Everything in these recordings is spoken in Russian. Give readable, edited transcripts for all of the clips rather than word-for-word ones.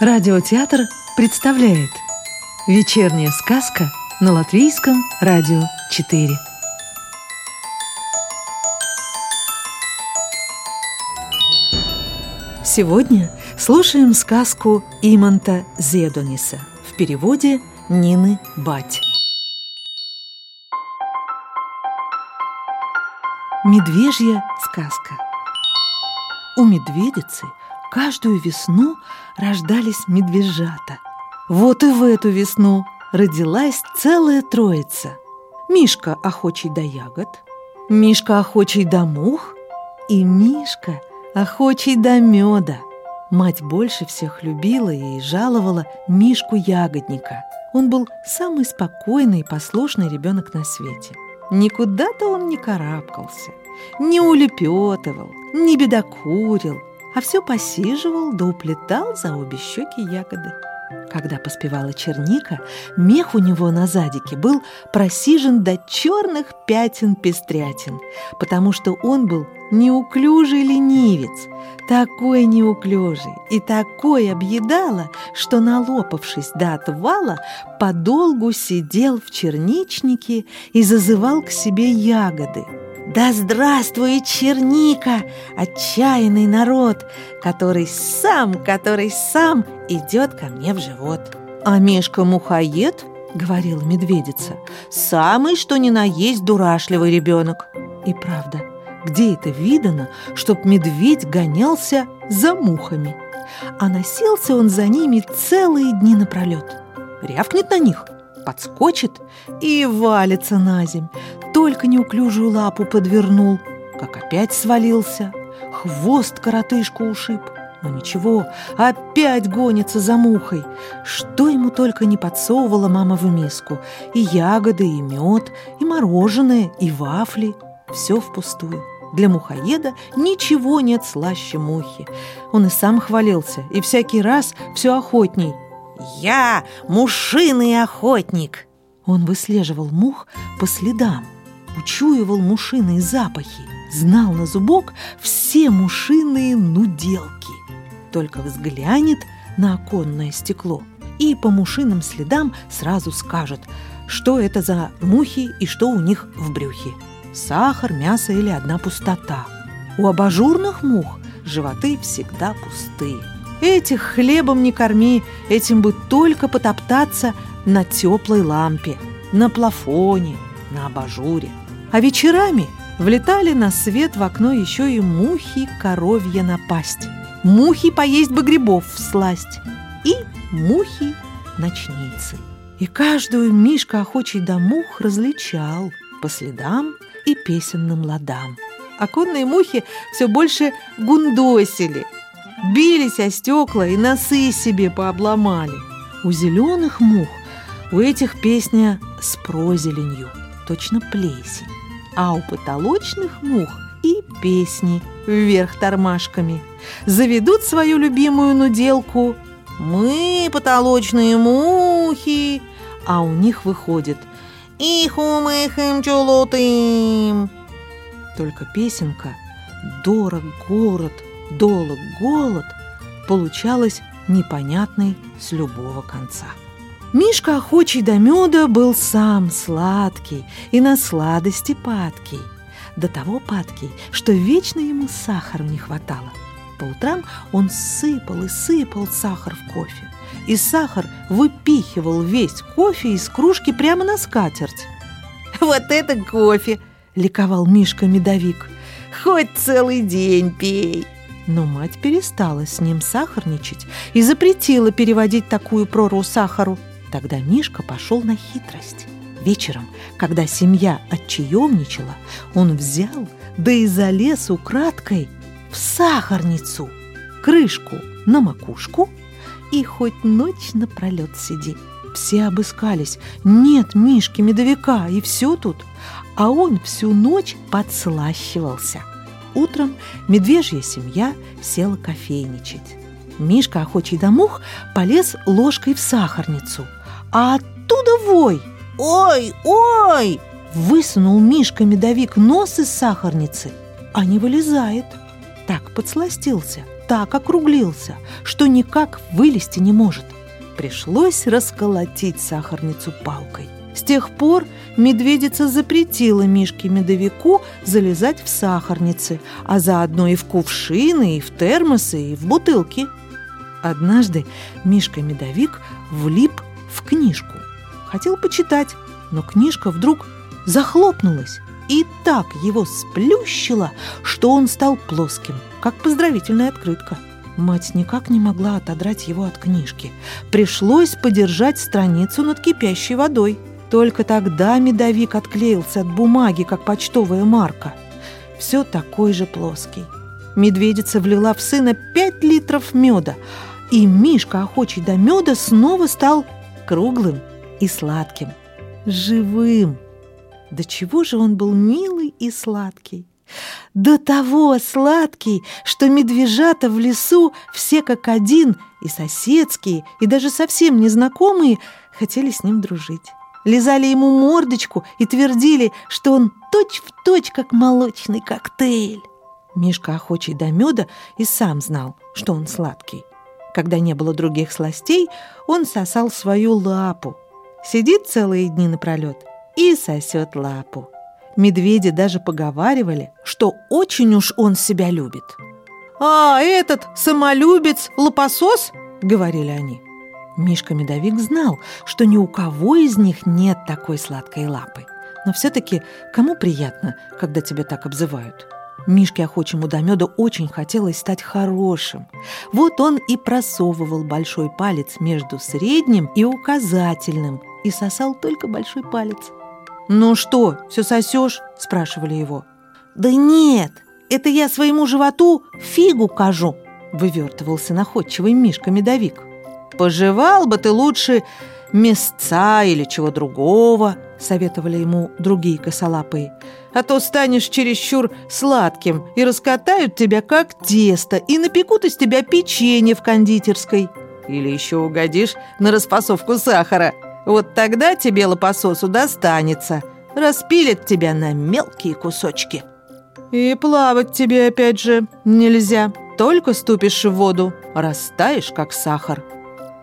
Радиотеатр представляет «Вечерняя сказка» на Латвийском радио 4. Сегодня слушаем сказку Иманта Зиедониса в переводе Нины Бать. Медвежья сказка. У медведицы каждую весну рождались медвежата. Вот и в эту весну родилась целая троица. Мишка, охочий до ягод, Мишка, охочий до мух, и Мишка, охочий до меда. Мать больше всех любила и жаловала Мишку-ягодника. Он был самый спокойный и послушный ребенок на свете. Никуда-то он не карабкался, не улепетывал, не бедокурил, а все посиживал да уплетал за обе щеки ягоды. Когда поспевала черника, мех у него на задике был просижен до черных пятен-пестрятин, потому что он был неуклюжий ленивец, такой неуклюжий и такой объедало, что, налопавшись до отвала, подолгу сидел в черничнике и зазывал к себе ягоды. Да здравствует черника, отчаянный народ, который сам идет ко мне в живот. А Мишка-мухоед, говорила медведица, самый что ни на есть дурашливый ребенок. И правда, где это видано, чтоб медведь гонялся за мухами? А носился он за ними целые дни напролет. Рявкнет на них, подскочит и валится на земь. Только неуклюжую лапу подвернул, как опять свалился. Хвост коротышку ушиб. Но ничего, опять гонится за мухой. Что ему только не подсовывала мама в миску. И ягоды, и мед, и мороженое, и вафли. Все впустую. Для мухоеда ничего нет слаще мухи. Он и сам хвалился, и всякий раз все охотней. «Я мушиный охотник!» Он выслеживал мух по следам, учуивал мушиные запахи, знал на зубок все мушиные нуделки. Только взглянет на оконное стекло и по мушиным следам сразу скажет, что это за мухи и что у них в брюхе. Сахар, мясо или одна пустота. У абажурных мух животы всегда пустые. Этих хлебом не корми, этим бы только потоптаться на теплой лампе, на плафоне, на абажуре. А вечерами влетали на свет в окно еще и мухи коровья напасть, мухи поесть бы грибов всласть и мухи-ночницы. И каждую Мишка, охочий до мух, различал по следам и песенным ладам. Оконные мухи все больше гундосили, бились о стекла и носы себе пообломали. У зеленых мух у этих песня с прозеленью, точно плесень. А у потолочных мух и песни вверх тормашками. Заведут свою любимую нуделку: «Мы потолочные мухи», а у них выходит: «Ихум-эхим чулутым». Только песенка «Дорог город, долог голод» получалась непонятной с любого конца. Мишка, охочий до меда, был сам сладкий и на сладости падкий. До того падкий, что вечно ему сахара не хватало. По утрам он сыпал и сыпал сахар в кофе. И сахар выпихивал весь кофе из кружки прямо на скатерть. «Вот это кофе!» – ликовал Мишка-медовик. «Хоть целый день пей!» Но мать перестала с ним сахарничать и запретила переводить такую прорву сахару. Тогда Мишка пошел на хитрость. Вечером, когда семья отчаемничала, он взял, да и залез украдкой в сахарницу, крышку на макушку, и хоть ночь напролет сиди. Все обыскались, нет Мишки-медовика, и все тут. А он всю ночь подслащивался. Утром медвежья семья села кофейничать. Мишка, охочий до мух, полез ложкой в сахарницу, а оттуда вой! «Ой, ой!» Высунул Мишка-медовик нос из сахарницы, а не вылезает. Так подсластился, так округлился, что никак вылезти не может. Пришлось расколотить сахарницу палкой. С тех пор медведица запретила Мишке-медовику залезать в сахарницы, а заодно и в кувшины, и в термосы, и в бутылки. Однажды Мишка-медовик влип в книжку. Хотел почитать, но книжка вдруг захлопнулась и так его сплющило, что он стал плоским, как поздравительная открытка. Мать никак не могла отодрать его от книжки. Пришлось подержать страницу над кипящей водой. Только тогда медовик отклеился от бумаги, как почтовая марка. Все такой же плоский. Медведица влила в сына 5 литров меда, и Мишка, охочий до меда, снова стал круглым и сладким, живым. До чего же он был милый и сладкий! До того сладкий, что медвежата в лесу все как один, и соседские, и даже совсем незнакомые, хотели с ним дружить. Лизали ему мордочку и твердили, что он точь-в-точь, как молочный коктейль. Мишка, охочий до меда, и сам знал, что он сладкий. Когда не было других сластей, он сосал свою лапу. Сидит целые дни напролет и сосет лапу. Медведи даже поговаривали, что очень уж он себя любит. «А этот самолюбец-лопосос?» – говорили они. Мишка-медовик знал, что ни у кого из них нет такой сладкой лапы. Но все-таки кому приятно, когда тебя так обзывают? Мишке, охочему до меда, очень хотелось стать хорошим. Вот он и просовывал большой палец между средним и указательным и сосал только большой палец. «Ну что, все сосешь?» – спрашивали его. «Да нет, это я своему животу фигу кажу», – вывертывался находчивый Мишка-медовик. «Пожевал бы ты лучше мясца или чего другого», – советовали ему другие косолапые. «А то станешь чересчур сладким, и раскатают тебя как тесто, и напекут из тебя печенье в кондитерской. Или еще угодишь на распасовку сахара. Вот тогда тебе, лопососу, достанется. Распилят тебя на мелкие кусочки. И плавать тебе, опять же, нельзя. Только ступишь в воду, растаешь, как сахар».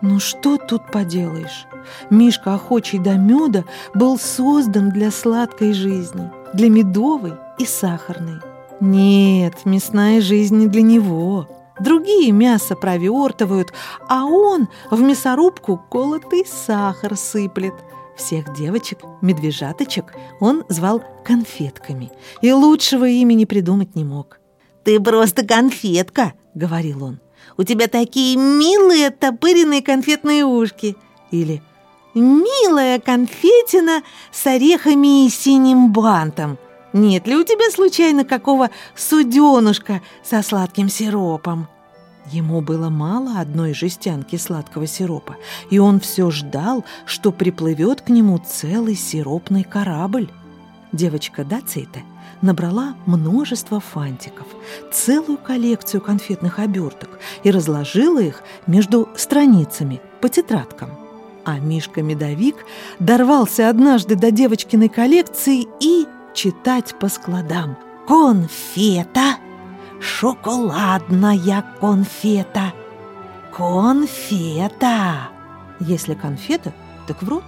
Ну что тут поделаешь? Мишка, охочий до меда, был создан для сладкой жизни, для медовой и сахарной. Нет, мясная жизнь не для него. Другие мясо провертывают, а он в мясорубку колотый сахар сыплет. Всех девочек, медвежаточек он звал конфетками, и лучшего имени придумать не мог. «Ты просто конфетка», — говорил он. «У тебя такие милые оттопыренные конфетные ушки». Или «Милая конфетина с орехами и синим бантом. Нет ли у тебя случайно какого суденушка со сладким сиропом?» Ему было мало одной жестянки сладкого сиропа, и он все ждал, что приплывет к нему целый сиропный корабль. Девочка Дацита набрала множество фантиков, целую коллекцию конфетных оберток и разложила их между страницами по тетрадкам. А Мишка-медовик дорвался однажды до девочкиной коллекции и... читать по складам. «Конфета, шоколадная конфета, конфета». Если конфета, так в рот.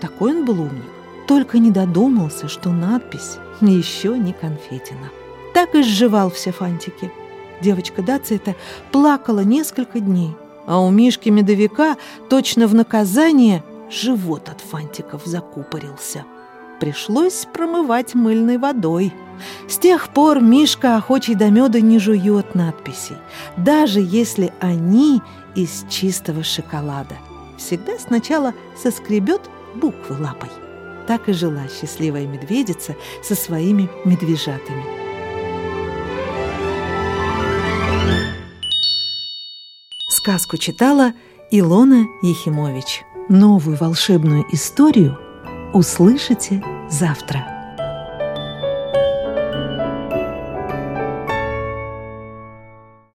Такой он был умник. Только не додумался, что надпись еще не конфетина. Так и сживал все фантики. Девочка Дацита плакала несколько дней, а у Мишки-медовика точно в наказание живот от фантиков закупорился. Пришлось промывать мыльной водой. С тех пор Мишка, охочий до меда, не жует надписей, даже если они из чистого шоколада. Всегда сначала соскребет буквы лапой. Так и жила счастливая медведица со своими медвежатами. Сказку читала Илона Яхимович. Новую волшебную историю услышите завтра.